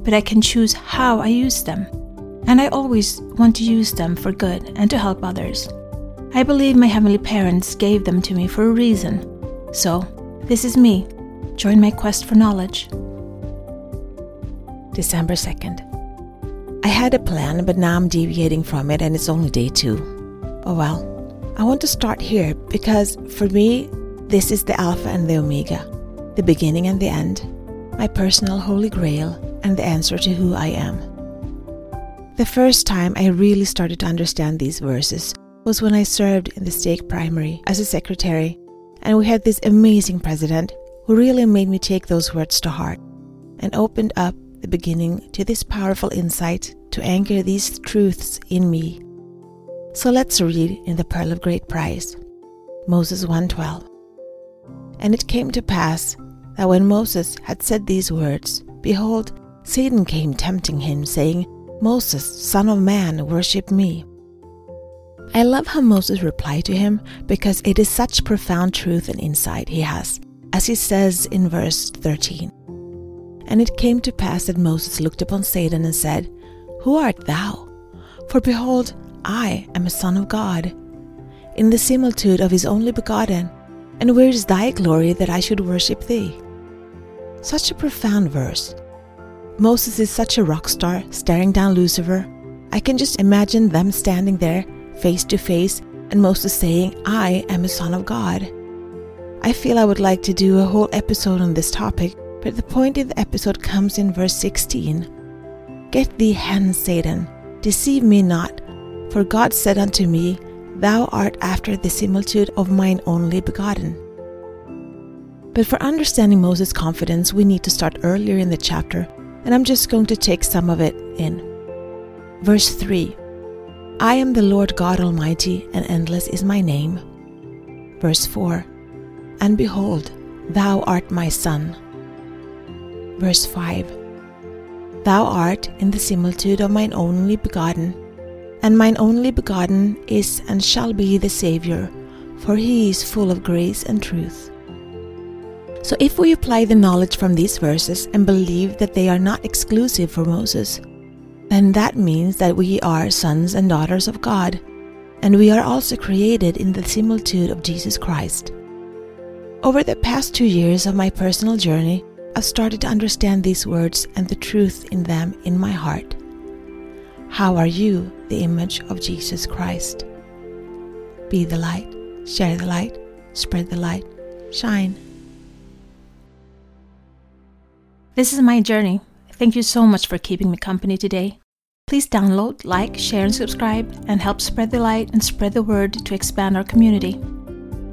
but I can choose how I use them, and I always want to use them for good and to help others. I believe my heavenly parents gave them to me for a reason. So, this is me. Join my quest for knowledge. December 2nd. I had a plan, but now I'm deviating from it, and it's only day 2. Oh well. I want to start here because for me, this is the Alpha and the Omega, the beginning and the end, my personal Holy Grail, and the answer to who I am. The first time I really started to understand these verses was when I served in the stake primary as a secretary, and we had this amazing president who really made me take those words to heart and opened up the beginning to this powerful insight to anchor these truths in me. So let's read in the Pearl of Great Price, Moses 1:12. And it came to pass that when Moses had said these words, behold, Satan came tempting him, saying, Moses, son of man, worship me. I love how Moses replied to him because it is such profound truth and insight he has, as he says in verse 13. And it came to pass that Moses looked upon Satan and said, Who art thou? For behold, I am a son of God, in the similitude of his only begotten, and where is thy glory that I should worship thee? Such a profound verse. Moses is such a rock star staring down Lucifer. I can just imagine them standing there face to face and Moses saying, I am a son of God. I feel I would like to do a whole episode on this topic, but the point in the episode comes in verse 16. Get thee hence, Satan, deceive me not, for God said unto me, Thou art after the similitude of mine only begotten. But for understanding Moses' confidence, we need to start earlier in the chapter, and I'm just going to take some of it in. Verse 3. I am the Lord God Almighty, and endless is my name. Verse 4. And behold, thou art my son. Verse 5. Thou art in the similitude of mine only begotten, and mine only begotten is and shall be the Savior, for he is full of grace and truth. So if we apply the knowledge from these verses and believe that they are not exclusive for Moses, then that means that we are sons and daughters of God, and we are also created in the similitude of Jesus Christ. Over the past 2 years of my personal journey, I've started to understand these words and the truth in them in my heart. How are you the image of Jesus Christ? Be the light, share the light, spread the light, shine. This is my journey. Thank you so much for keeping me company today. Please download, like, share, and subscribe, and help spread the light and spread the word to expand our community.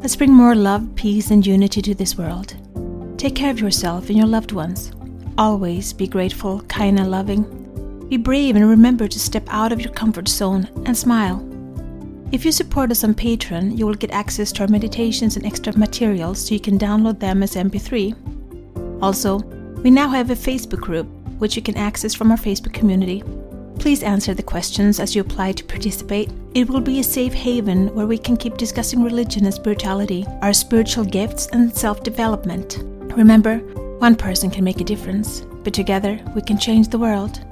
Let's bring more love, peace, and unity to this world. Take care of yourself and your loved ones. Always be grateful, kind, and loving. Be brave and remember to step out of your comfort zone and smile. If you support us on Patreon, you will get access to our meditations and extra materials so you can download them as MP3. Also, we now have a Facebook group, which you can access from our Facebook community. Please answer the questions as you apply to participate. It will be a safe haven where we can keep discussing religion and spirituality, our spiritual gifts, and self-development. Remember, one person can make a difference, but together we can change the world.